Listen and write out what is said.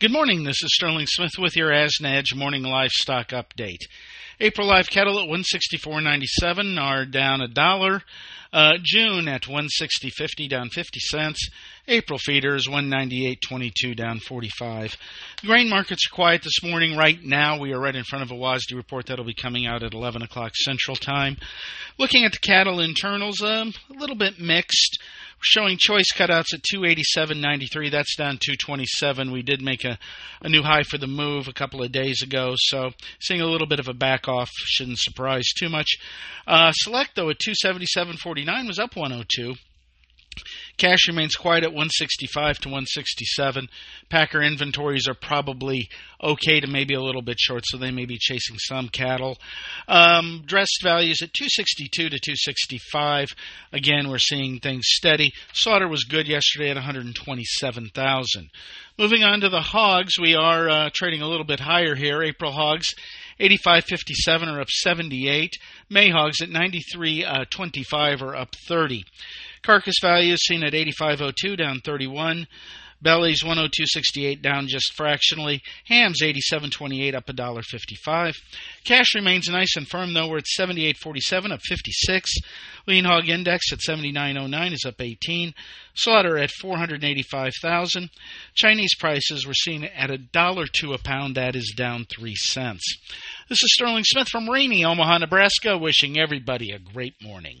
Good morning, this is Sterling Smith with your ASNAG Morning Livestock Update. April live cattle at 164.97 are down $1. June at 160.50, down 50 cents. April feeders 198.22, down 45. Grain markets are quiet this morning. Right now we are right in front of a WASDE report that will be coming out at 11 o'clock Central Time. Looking at the cattle internals, a little bit mixed. Showing choice cutouts at 287.93. That's down 227. We did make a new high for the move a couple of days ago, so seeing a little bit of a back off shouldn't surprise too much. Select, though, at 277.49 was up 102. Cash remains quiet at 165 to 167. Packer inventories are probably okay to maybe a little bit short, so they may be chasing some cattle. Dressed values at 262 to 265. Again, we're seeing things steady. Slaughter was good yesterday at 127,000. Moving on to the hogs, we are trading a little bit higher here. April hogs, 85.57, are up 78. May hogs at 93.25 are up 30. Carcass values seen at 85.02, down 31. Bellies 102.68, down just fractionally. Hams 87.28, up $1.55. Cash remains nice and firm, though. We're at 78.47, up 56. Lean hog index at 79.09 is up 18. Slaughter at 485,000. Chinese prices were seen at $1.02 a pound. That is down 3 cents. This is Sterling Smith from Rainy, Omaha, Nebraska, wishing everybody a great morning.